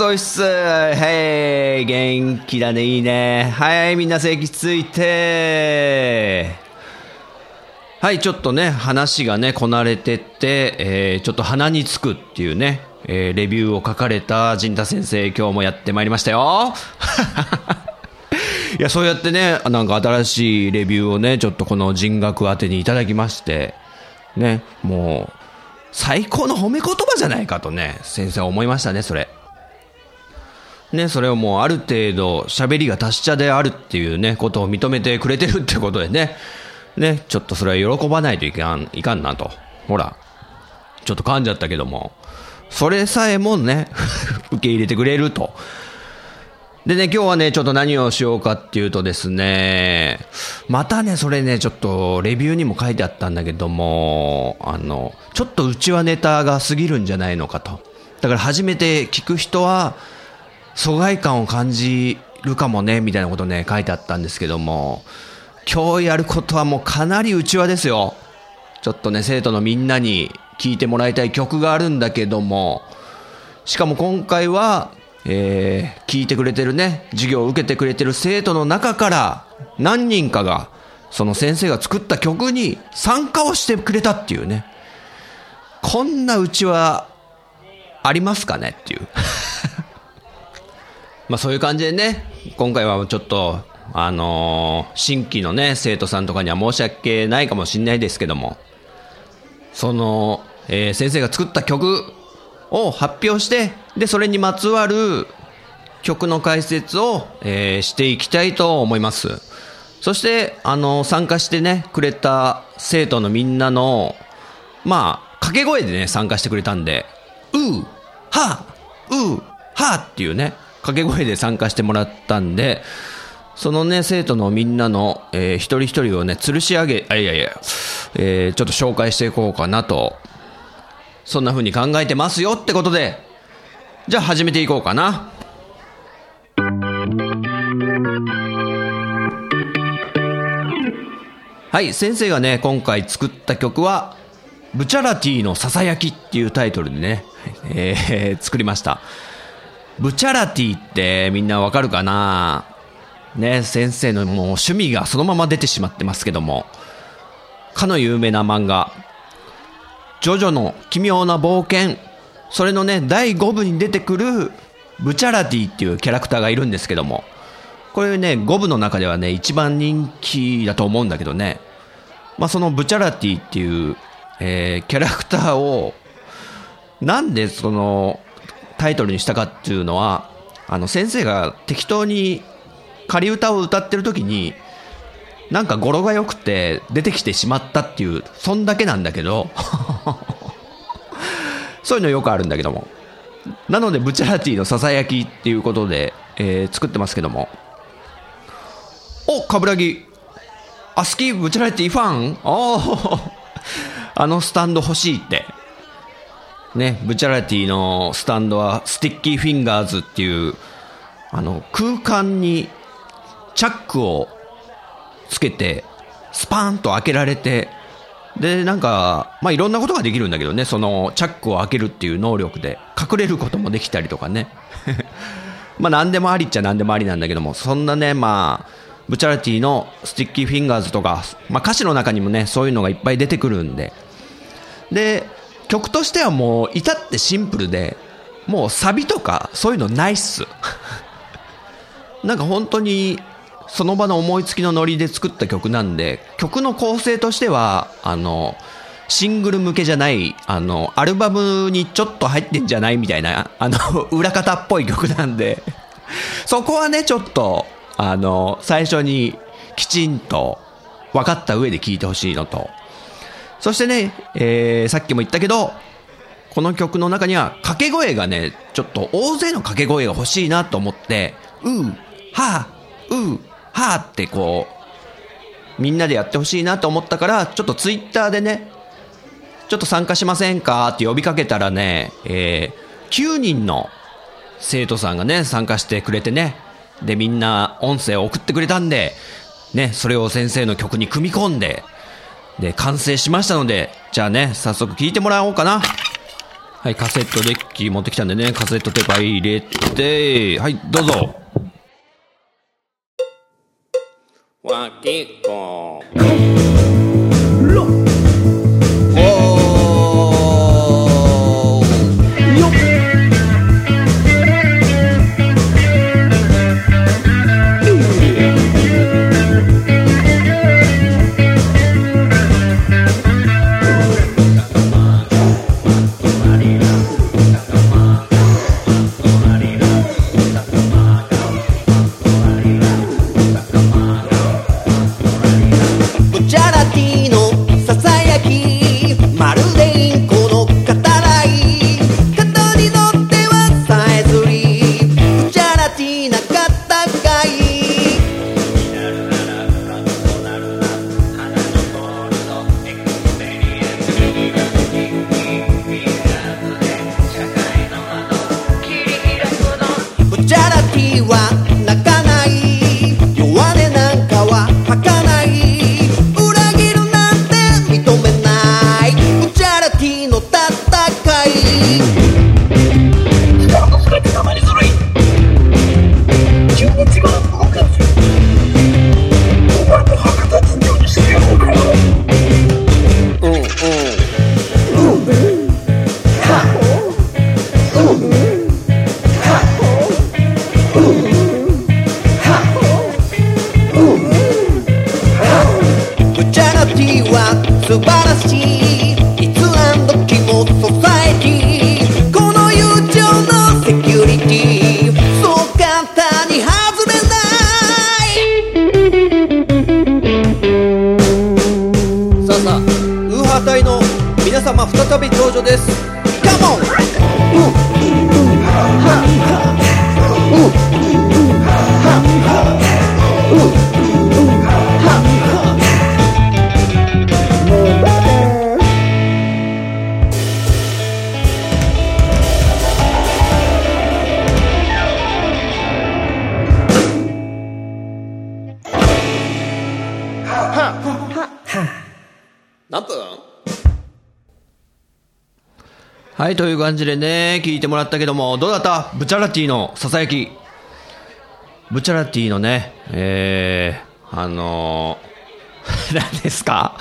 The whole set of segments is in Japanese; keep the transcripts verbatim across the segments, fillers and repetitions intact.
おいっす、へい、元気だね、いいね、はい、みんな席ついて、はい、ちょっとね、話がね、こなれてって、えー、ちょっと鼻につくっていうね、えー、レビューを書かれた陣田先生、今日もやってまいりましたよ。いや、そうやってね、なんか新しいレビューをね、ちょっとこの人学宛てにいただきまして、ね、もう、最高の褒め言葉じゃないかとね、先生は思いましたね、それ。ね、それをもうある程度喋りが達者であるっていうねことを認めてくれてるってことでね、ね、ちょっとそれは喜ばないといかん、いかんなと。ほらちょっと噛んじゃったけども、それさえもね受け入れてくれると。でね、今日はねちょっと何をしようかっていうとですね、またねそれねちょっとレビューにも書いてあったんだけども、あのちょっとうちはネタが過ぎるんじゃないのかと。だから初めて聞く人は疎外感を感じるかもねみたいなことね書いてあったんですけども、今日やることはもうかなり内輪ですよ。ちょっとね生徒のみんなに聴いてもらいたい曲があるんだけども、しかも今回は、えー、聴いてくれてるね、授業を受けてくれてる生徒の中から何人かがその先生が作った曲に参加をしてくれたっていうね、こんな内輪ありますかねっていうまあそういう感じでね、今回はちょっと、あのー、新規のね、生徒さんとかには申し訳ないかもしれないですけども、その、えー、先生が作った曲を発表して、で、それにまつわる曲の解説を、えー、していきたいと思います。そして、あのー、参加してね、くれた生徒のみんなの、まあ、掛け声でね、参加してくれたんで、うー、はー、うー、はーっていうね、掛け声で参加してもらったんで、そのね生徒のみんなの、えー、一人一人をね吊るし上げ、あ、いやいや、えー、ちょっと紹介していこうかなと、そんな風に考えてますよってことで、じゃあ始めていこうかな。はい、先生がね今回作った曲はブチャラティのささやきっていうタイトルでね、えー、作りました。ブチャラティってみんなわかるかなね、先生のもう趣味がそのまま出てしまってますけども、かの有名な漫画ジョジョの奇妙な冒険、それのねだいごぶに出てくるブチャラティっていうキャラクターがいるんですけども、これねごぶの中ではね一番人気だと思うんだけどね、まあそのブチャラティっていう、えー、キャラクターをなんでそのタイトルにしたかっていうのは、あの先生が適当に仮歌を歌ってる時になんか語呂が良くて出てきてしまったっていう、そんだけなんだけどそういうのよくあるんだけども、なのでブチャラティのささやきっていうことで、えー、作ってますけども。お、カブラギアスキーブチャラティファン、おあのスタンド欲しいってね、ブチャラティのスタンドはスティッキーフィンガーズっていう、あの空間にチャックをつけてスパーンと開けられて、でなんかまあいろんなことができるんだけどね、そのチャックを開けるっていう能力で隠れることもできたりとかねまあ何でもありっちゃ何でもありなんだけども、そんなねまあブチャラティのスティッキーフィンガーズとか、まあ、歌詞の中にもねそういうのがいっぱい出てくるんで、で曲としてはもう至ってシンプルで、もうサビとかそういうのないっすなんか本当にその場の思いつきのノリで作った曲なんで、曲の構成としてはあのシングル向けじゃない、あの、アルバムにちょっと入ってんじゃないみたいな、あの、裏方っぽい曲なんで、そこはね、ちょっと、あの、最初にきちんと分かった上で聴いてほしいのと、そしてね、えー、さっきも言ったけど、この曲の中には掛け声がね、ちょっと大勢の掛け声が欲しいなと思って、うー、はー、うー、はーってこう、みんなでやってほしいなと思ったから、ちょっとツイッターでね、ちょっと参加しませんかって呼びかけたらね、えー、きゅうにんの生徒さんがね、参加してくれてね、で、みんな音声を送ってくれたんで、ね、それを先生の曲に組み込んで、で、完成しましたので、じゃあね、早速聞いてもらおうかな。はい、カセットデッキ持ってきたんでね、カセットテーパー入れて、はい、どうぞ。わけっこはい、という感じでね、聞いてもらったけども、どうだった？ブチャラティのささやき。ブチャラティのね、えー、あのー、何ですか？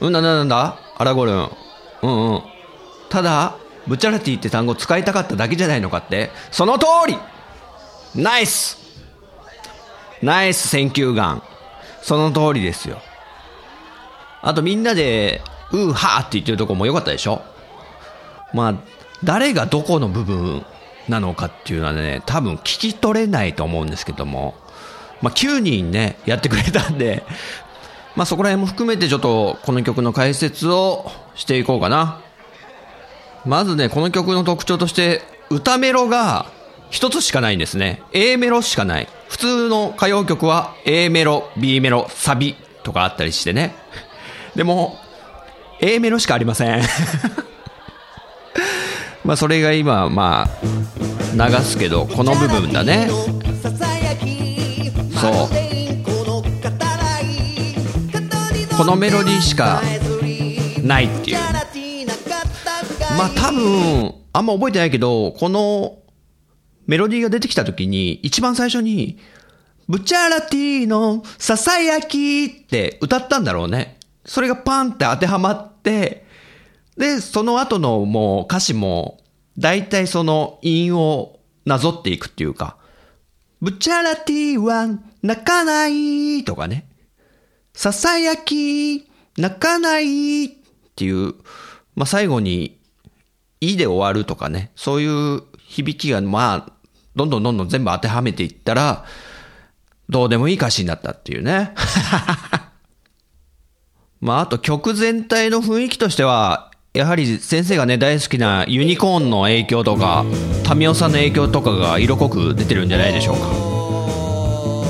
うん、なんだなんだ？アラゴルン。うんうん。ただ、ブチャラティって単語使いたかっただけじゃないのかって？その通り！ナイス！ナイス、センキューガン。その通りですよ。あとみんなで、うーはーって言ってるとこも良かったでしょ。まあ誰がどこの部分なのかっていうのはね、多分聞き取れないと思うんですけども、まあきゅうにんねやってくれたんで、まあそこら辺も含めてちょっとこの曲の解説をしていこうかな。まずね、この曲の特徴として歌メロが一つしかないんですね。 A メロしかない。普通の歌謡曲は A メロ B メロサビとかあったりしてね、でもA メロしかありませんまあそれが今まあ流すけど、この部分だね。そう、このメロディーしかないっていう。まあ多分あんま覚えてないけど、このメロディーが出てきた時に一番最初にブチャラティのささやきって歌ったんだろうね。それがパンって当てはまって、で、その後のもう歌詞も、だいたいその韻をなぞっていくっていうか、ブチャラティは泣かないとかね、ささやき泣かないっていう、まあ、最後にいで終わるとかね、そういう響きがまあどんどんどんどん全部当てはめていったらどうでもいい歌詞になったっていうね。まああと曲全体の雰囲気としてはやはり先生がね大好きなユニコーンの影響とか民生さんの影響とかが色濃く出てるんじゃないでしょうか。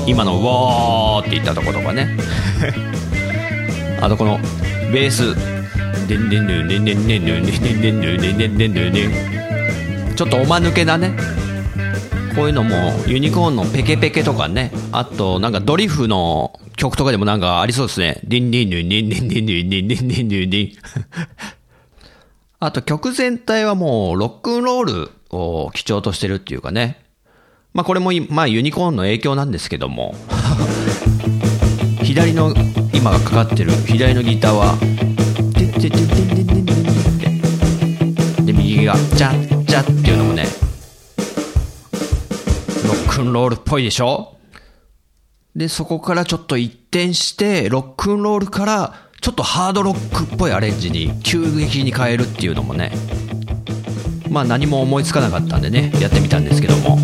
今のウォーって言ったところがね。あとこのベースでんでんでんでんでんでんでんでんでんでんでんでんでんでん、ちょっとおまぬけだね。こういうのもユニコーンのペケペケとかね、あとなんかドリフの曲とかでもなんかありそうですね。でんでんでんでんでんでんでんでんでんでんでんでん。あと曲全体はもうロックンロールを基調としてるっていうかね。まあこれもまあユニコーンの影響なんですけども。左の今がかかってる左のギターはで右がチャッチャッっていうのもねロックンロールっぽいでしょ。でそこからちょっと一転してロックンロールからちょっとハードロックっぽいアレンジに急激に変えるっていうのもね、まあ何も思いつかなかったんでねやってみたんですけども。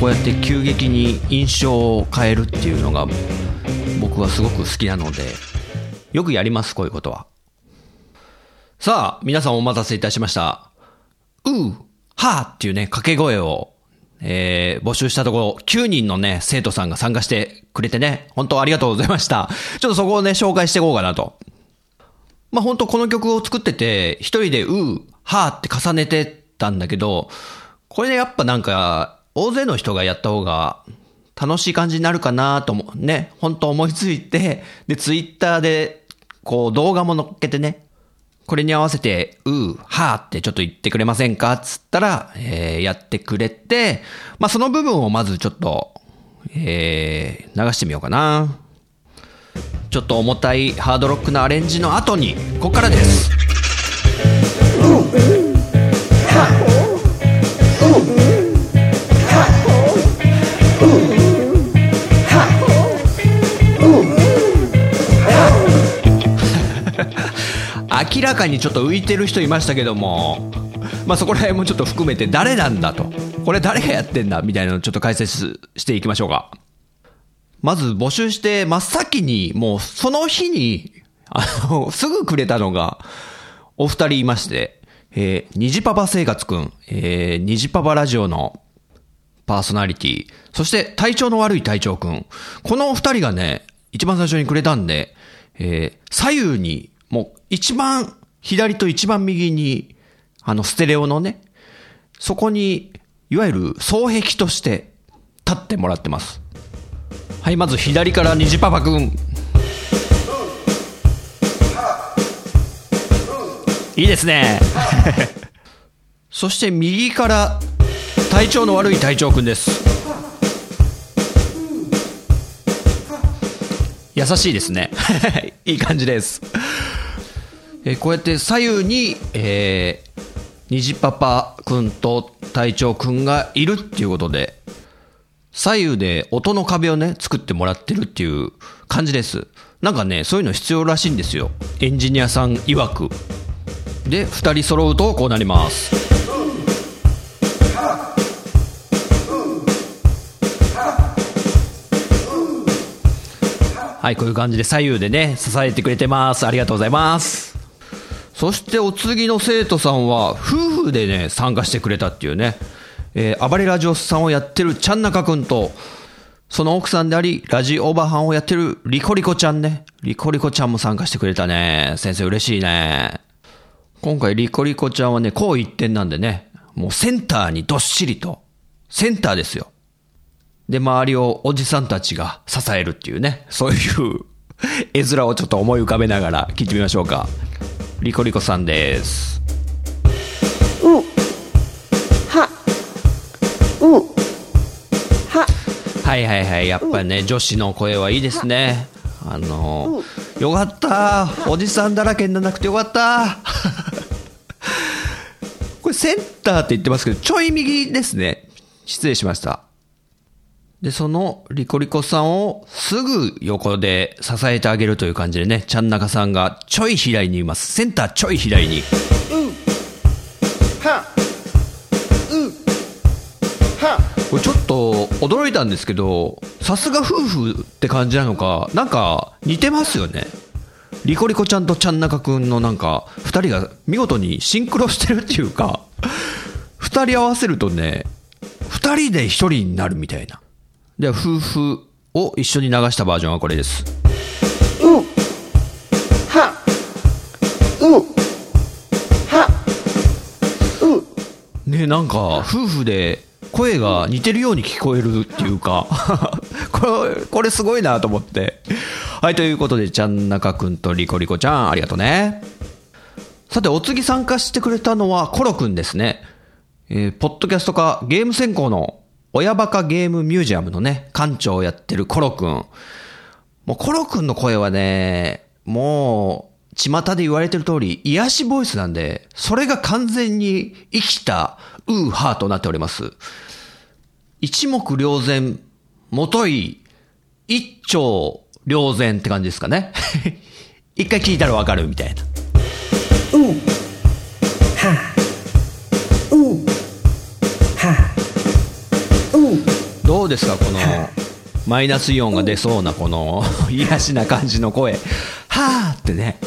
こうやって急激に印象を変えるっていうのが僕はすごく好きなのでよくやります、こういうことは。さあ皆さんお待たせいたしました。うーはーっていうね掛け声を、えー、募集したところきゅうにんのね生徒さんが参加してくれてね本当ありがとうございました。ちょっとそこをね紹介していこうかなと。まあ本当この曲を作ってて一人でうーはーって重ねてたんだけど、これでやっぱなんか大勢の人がやった方が楽しい感じになるかなと思うね。本当思いついて、で、ツイッターで、こう動画も載っけてね、これに合わせて、うー、はーってちょっと言ってくれませんかっつったら、えー、やってくれて、まあ、その部分をまずちょっと、えー、流してみようかな。ちょっと重たいハードロックのアレンジの後に、ここからです。明らかにちょっと浮いてる人いましたけども、まあそこら辺もちょっと含めて誰なんだと、これ誰がやってんだみたいなのをちょっと解説していきましょうか。まず募集して真っ先にもうその日にあのすぐくれたのがお二人いまして、えー、虹パパ生活くん、えー、虹パパラジオのパーソナリティ、そして体調の悪い隊長くん、このお二人がね一番最初にくれたんで、えー、左右にもう一番左と一番右にあのステレオのねそこにいわゆる双璧として立ってもらってます。はい、まず左から虹パパくん、いいですね。そして右から体調の悪い隊長くんです。優しいですね。いい感じです。えー、こうやって左右に、えー、虹パパくんと隊長くんがいるっていうことで左右で音の壁をね作ってもらってるっていう感じです。なんかねそういうの必要らしいんですよ、エンジニアさん曰くで。ふたり揃うとこうなります。はい、こういう感じで左右でね支えてくれてます。ありがとうございます。そしてお次の生徒さんは夫婦でね参加してくれたっていうね、えー、暴れラジオさんをやってるちゃんなかくんとその奥さんでありラジオバハンをやってるリコリコちゃんね、リコリコちゃんも参加してくれたね。先生嬉しいね。今回リコリコちゃんはねこう一点なんでねもうセンターにどっしりとセンターですよ。で周りをおじさんたちが支えるっていうねそういう絵面をちょっと思い浮かべながら聞いてみましょうか。リコリコさんです。うはうは。はいはいはい、やっぱりね女子の声はいいですね。あのよかった、おじさんだらけにならなくてよかった。これれセンターって言ってますけど、ちょい右ですね。失礼しました。で、そのリコリコさんをすぐ横で支えてあげるという感じでね、ちゃん中さんがちょい左にいます。センターちょい左に。うはうは。これちょっと驚いたんですけど、さすが夫婦って感じなのか、なんか似てますよね。リコリコちゃんとちゃん中くんのなんか二人が見事にシンクロしてるっていうか、二人合わせるとね、二人で一人になるみたいな。では夫婦を一緒に流したバージョンはこれです。うはうはうね、なんか夫婦で声が似てるように聞こえるっていうかこれ、これすごいなと思って。はい、ということでちゃん中くんとリコリコちゃんありがとうね。さてお次参加してくれたのはコロくんですね、えー、ポッドキャスト化ゲーム専攻の親バカゲームミュージアムのね館長をやってるコロくん。もうコロくんの声はね、もう巷で言われてる通り癒しボイスなんで、それが完全に生きたウーハーとなっております。一目瞭然、もとい一丁両然って感じですかね一回聞いたらわかるみたいな。うはうはう。どうですかこのマイナスイオンが出そうなこの癒しな感じの声はーってね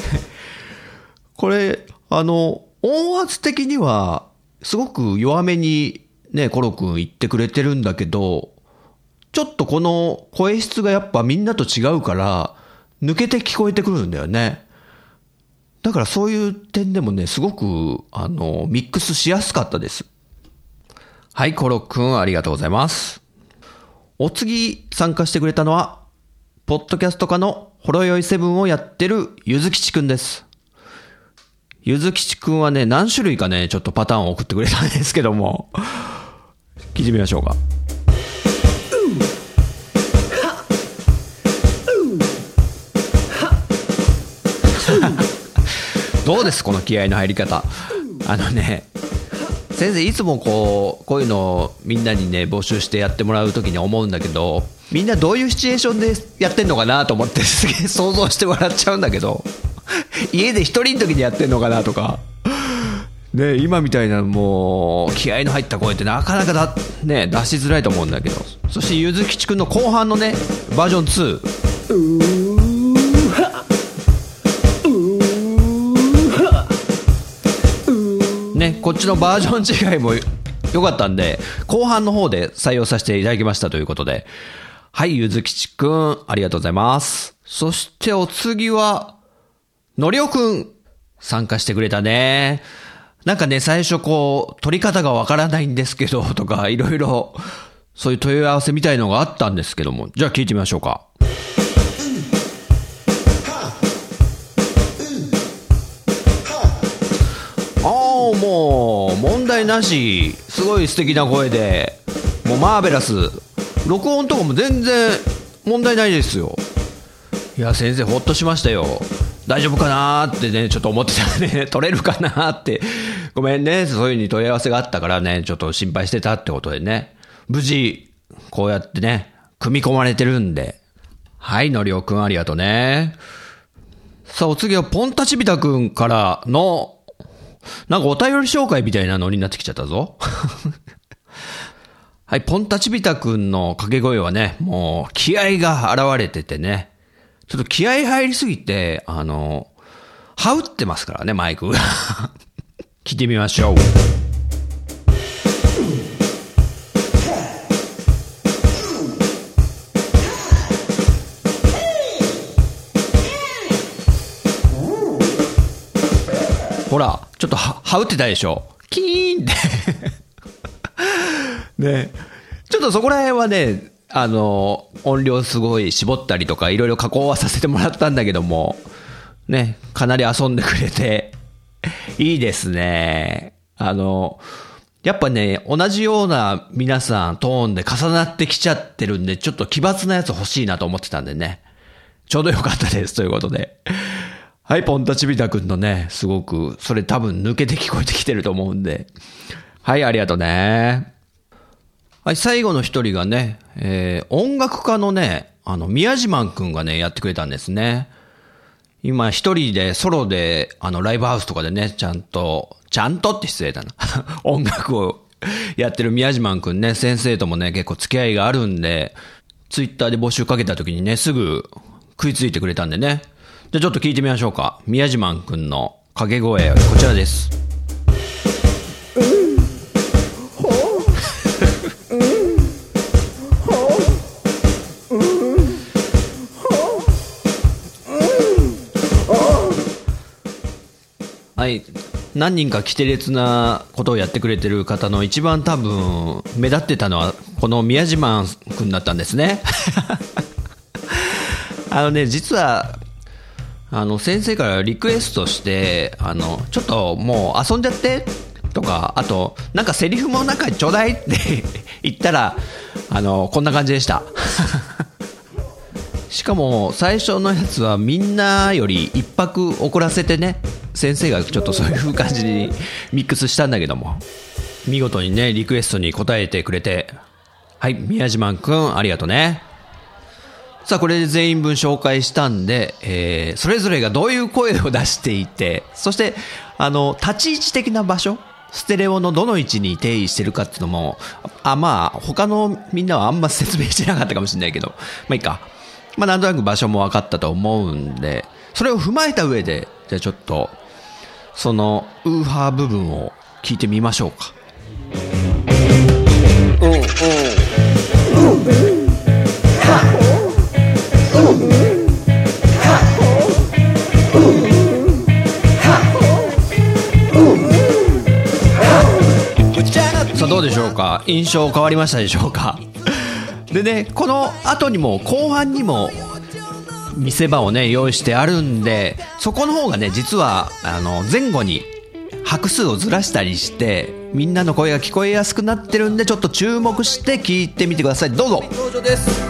これあの音圧的にはすごく弱めにねコロくん言ってくれてるんだけど、ちょっとこの声質がやっぱみんなと違うから抜けて聞こえてくるんだよね。だからそういう点でもねすごくあのミックスしやすかったです。はいコロくんありがとうございます。お次参加してくれたのはポッドキャスト化のほろよいセブンをやってるゆずきちくんです。ゆずきちくんはね何種類かねちょっとパターンを送ってくれたんですけども聞いてみましょうか。どうですこの気合の入り方。あのね先生いつもこうこういうのをみんなにね募集してやってもらうときに思うんだけど、みんなどういうシチュエーションでやってんのかなと思ってすげえ想像して笑っちゃうんだけど家で一人の時にやってんのかなとかね、今みたいなもう気合の入った声ってなかなかだ、ね、出しづらいと思うんだけど、そしてゆずきちくんの後半のねバージョンツー、うーこっちのバージョン違いも良かったんで後半の方で採用させていただきましたということで、はいゆずきちくんありがとうございます。そしてお次はのりおくん参加してくれたね。なんかね最初こう取り方がわからないんですけどとかいろいろそういう問い合わせみたいのがあったんですけども、じゃあ聞いてみましょうか。もう問題なし、すごい素敵な声でもうマーベラス、録音とかも全然問題ないですよ。いや先生ほっとしましたよ。大丈夫かなーってねちょっと思ってたね取れるかなーって、ごめんねそういう風に問い合わせがあったからねちょっと心配してたってことでね、無事こうやってね組み込まれてるんで、はいのりおくんありがとうね。さあお次はポンタチビタくんからのなんかお便り紹介みたいなのになってきちゃったぞはいポンタチビタくんの掛け声はねもう気合が現れててね、ちょっと気合入りすぎてあの羽打ってますからねマイクが聞いてみましょう。ほらちょっと羽打ってたでしょキーンってね、ちょっとそこら辺はねあの音量すごい絞ったりとかいろいろ加工はさせてもらったんだけどもね、かなり遊んでくれていいですね。あのやっぱね同じような皆さんトーンで重なってきちゃってるんで、ちょっと奇抜なやつ欲しいなと思ってたんでねちょうどよかったですということではい、ポンタチビタくんのね、すごく、それ多分抜けて聞こえてきてると思うんで。はい、ありがとうね。はい、最後の一人がね、えー、音楽家のね、あの、宮島くんがね、やってくれたんですね。今一人でソロで、あの、ライブハウスとかでね、ちゃんと、ちゃんとって失礼だな。音楽をやってる宮島くんね、先生ともね、結構付き合いがあるんで、ツイッターで募集かけた時にね、すぐ食いついてくれたんでね。じゃあちょっと聞いてみましょうか。宮島くんの掛け声、こちらです。はい。何人か規定烈なことをやってくれてる方の一番多分目立ってたのはこの宮島くんだったんですね。あのね、実は、あの先生からリクエストして、あのちょっともう遊んじゃってとか、あとなんかセリフもなんかちょうだいって言ったら、あのこんな感じでした。しかも最初のやつはみんなより一拍遅らせてね、先生がちょっとそういう感じにミックスしたんだけども、見事にねリクエストに応えてくれて、はい、宮島くんありがとうね。さあ、これで全員分紹介したんで、えー、それぞれがどういう声を出していて、そして、あの、立ち位置的な場所、ステレオのどの位置に定位してるかっていうのも、あ、まあ、他のみんなはあんま説明してなかったかもしれないけど、まあいいか。まあなんとなく場所も分かったと思うんで、それを踏まえた上で、じゃあちょっと、その、ウーハー部分を聞いてみましょうか。うんうん。うんさあ、どうでしょうか。印象変わりましたでしょうか。でね、この後にも後半にも見せ場をね用意してあるんで、そこの方がね実はあの前後に拍数をずらしたりしてみんなの声が聞こえやすくなってるんで、ちょっと注目して聞いてみてください。どうぞ。登場です。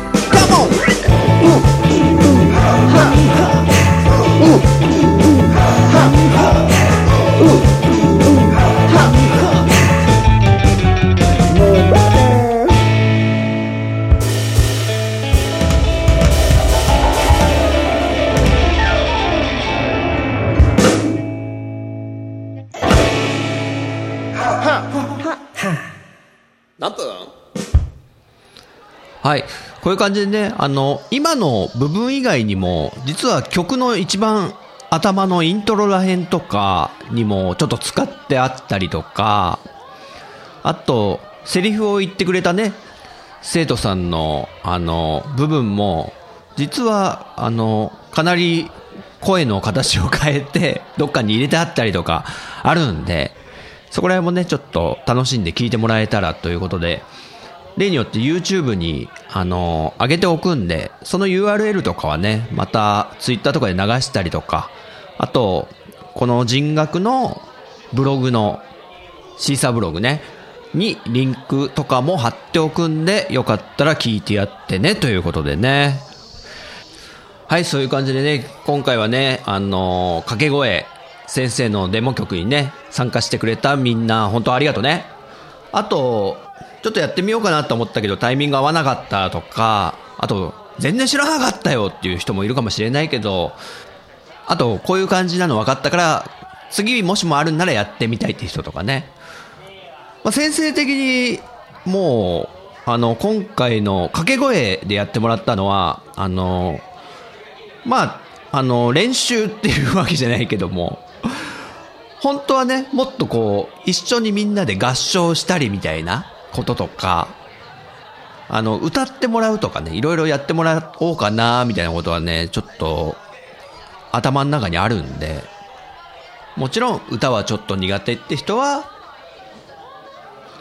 はい、こういう感じでね、あの今の部分以外にも実は曲の一番頭のイントロらへんとかにもちょっと使ってあったりとか、あとセリフを言ってくれたね生徒さんのあの部分も実はあのかなり声の形を変えてどっかに入れてあったりとかあるんで、そこら辺もねちょっと楽しんで聴いてもらえたらということで、例によって YouTube に、あのー、上げておくんで、その ユーアールエル とかはね、また Twitter とかで流したりとか、あと、この人学のブログの、シーサーブログね、にリンクとかも貼っておくんで、よかったら聞いてやってね、ということでね。はい、そういう感じでね、今回はね、あのー、掛け声、先生のデモ曲にね、参加してくれたみんな、本当ありがとうね。あと、ちょっとやってみようかなと思ったけどタイミング合わなかったとか、あと全然知らなかったよっていう人もいるかもしれないけど、あとこういう感じなの分かったから次もしもあるんならやってみたいって人とかね、まあ、先生的にもうあの今回の掛け声でやってもらったのはあのまああの練習っていうわけじゃないけども、本当はねもっとこう一緒にみんなで合唱したりみたいなこととか、あの歌ってもらうとかね、いろいろやってもらおうかなみたいなことはねちょっと頭の中にあるんで、もちろん歌はちょっと苦手って人は、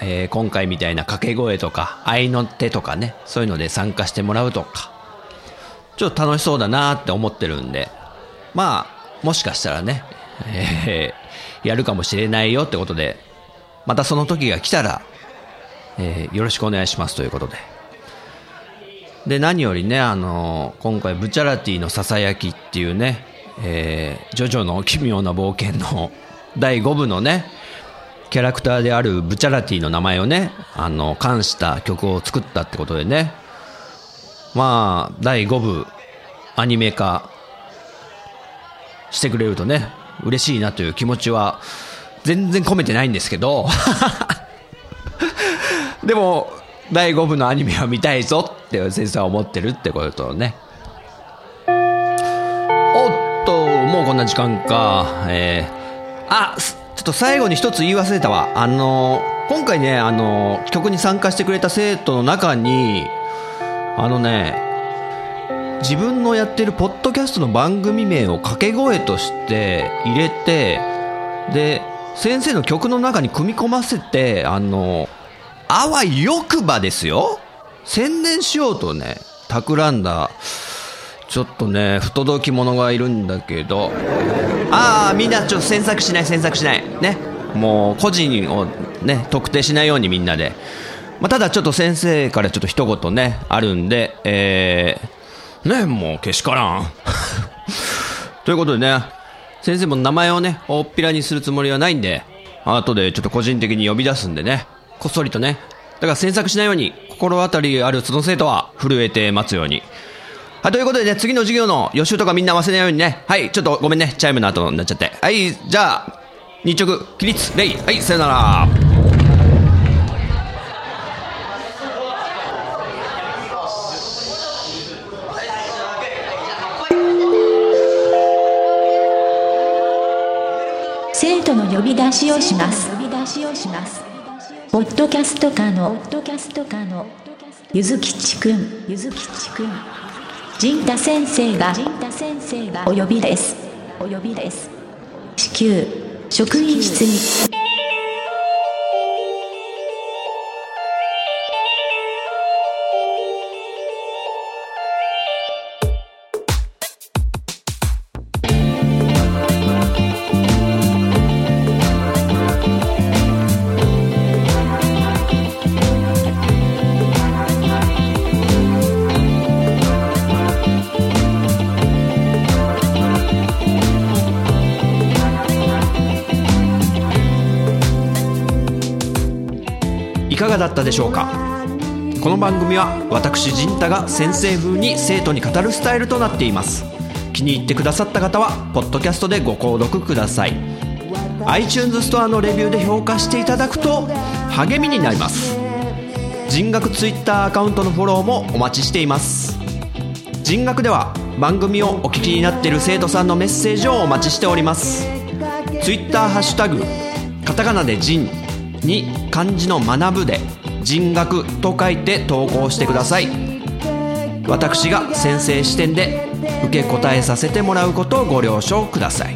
えー、今回みたいな掛け声とか合いの手とかね、そういうので参加してもらうとか、ちょっと楽しそうだなって思ってるんで、まあもしかしたらね、えー、やるかもしれないよってことで、またその時が来たらえー、よろしくお願いしますということで。で、何よりね、あのー、今回ブチャラティのささやきっていうね、えー、ジョジョの奇妙な冒険のだいごぶのねキャラクターであるブチャラティの名前をねあの冠した曲を作ったってことでね、まあだいごぶアニメ化してくれるとね嬉しいなという気持ちは全然込めてないんですけどでもだいごぶのアニメは見たいぞって先生は思ってるってこととね。おっともうこんな時間か、えー、あちょっと最後に一つ言い忘れたわ。あのー、今回ねあのー、曲に参加してくれた生徒の中にあのね自分のやってるポッドキャストの番組名を掛け声として入れてで先生の曲の中に組み込ませてあのーあわよくばですよ宣伝しようとね企んだちょっとね不届き者がいるんだけど、ああみんなちょっと詮索しない詮索しないね、もう個人をね特定しないようにみんなで、まあ、ただちょっと先生からちょっと一言ねあるんで、えー、ねもうけしからんということでね先生も名前をね大っぴらにするつもりはないんで後でちょっと個人的に呼び出すんでねこっそりとね。だから詮索しないように心当たりあるその生徒は震えて待つように。はい、ということでね次の授業の予習とかみんな忘れないようにね。はいちょっとごめんねチャイムの後になっちゃって。はいじゃあ日直起立礼。はいさよなら。生徒の呼び出しをします。呼び出しをします。ポッドキャスト科のゆずきちくん、陣田先生がお呼びです。至急職員室に。いかがだったでしょうか。この番組は私陣太が先生風に生徒に語るスタイルとなっています。気に入ってくださった方はポッドキャストでご購読ください。 iTunes ストアのレビューで評価していただくと励みになります。人学 Twitter アカウントのフォローもお待ちしています。人学では番組をお聞きになっている生徒さんのメッセージをお待ちしております。 Twitter ハッシュタグカタカナで陣に漢字の学ぶで人学と書いて投稿してください。私が先生視点で受け答えさせてもらうことをご了承ください。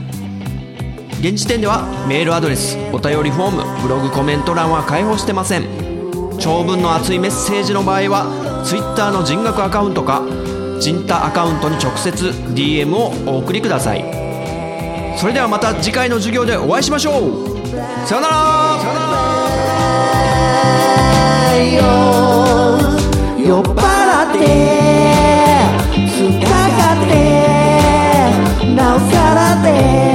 現時点ではメールアドレス、お便りフォーム、ブログコメント欄は開放してません。長文の熱いメッセージの場合は Twitter の人学アカウントか人太アカウントに直接 ディーエム をお送りください。それではまた次回の授業でお会いしましょう。さよなら。酔っ払って疲れてなおさらで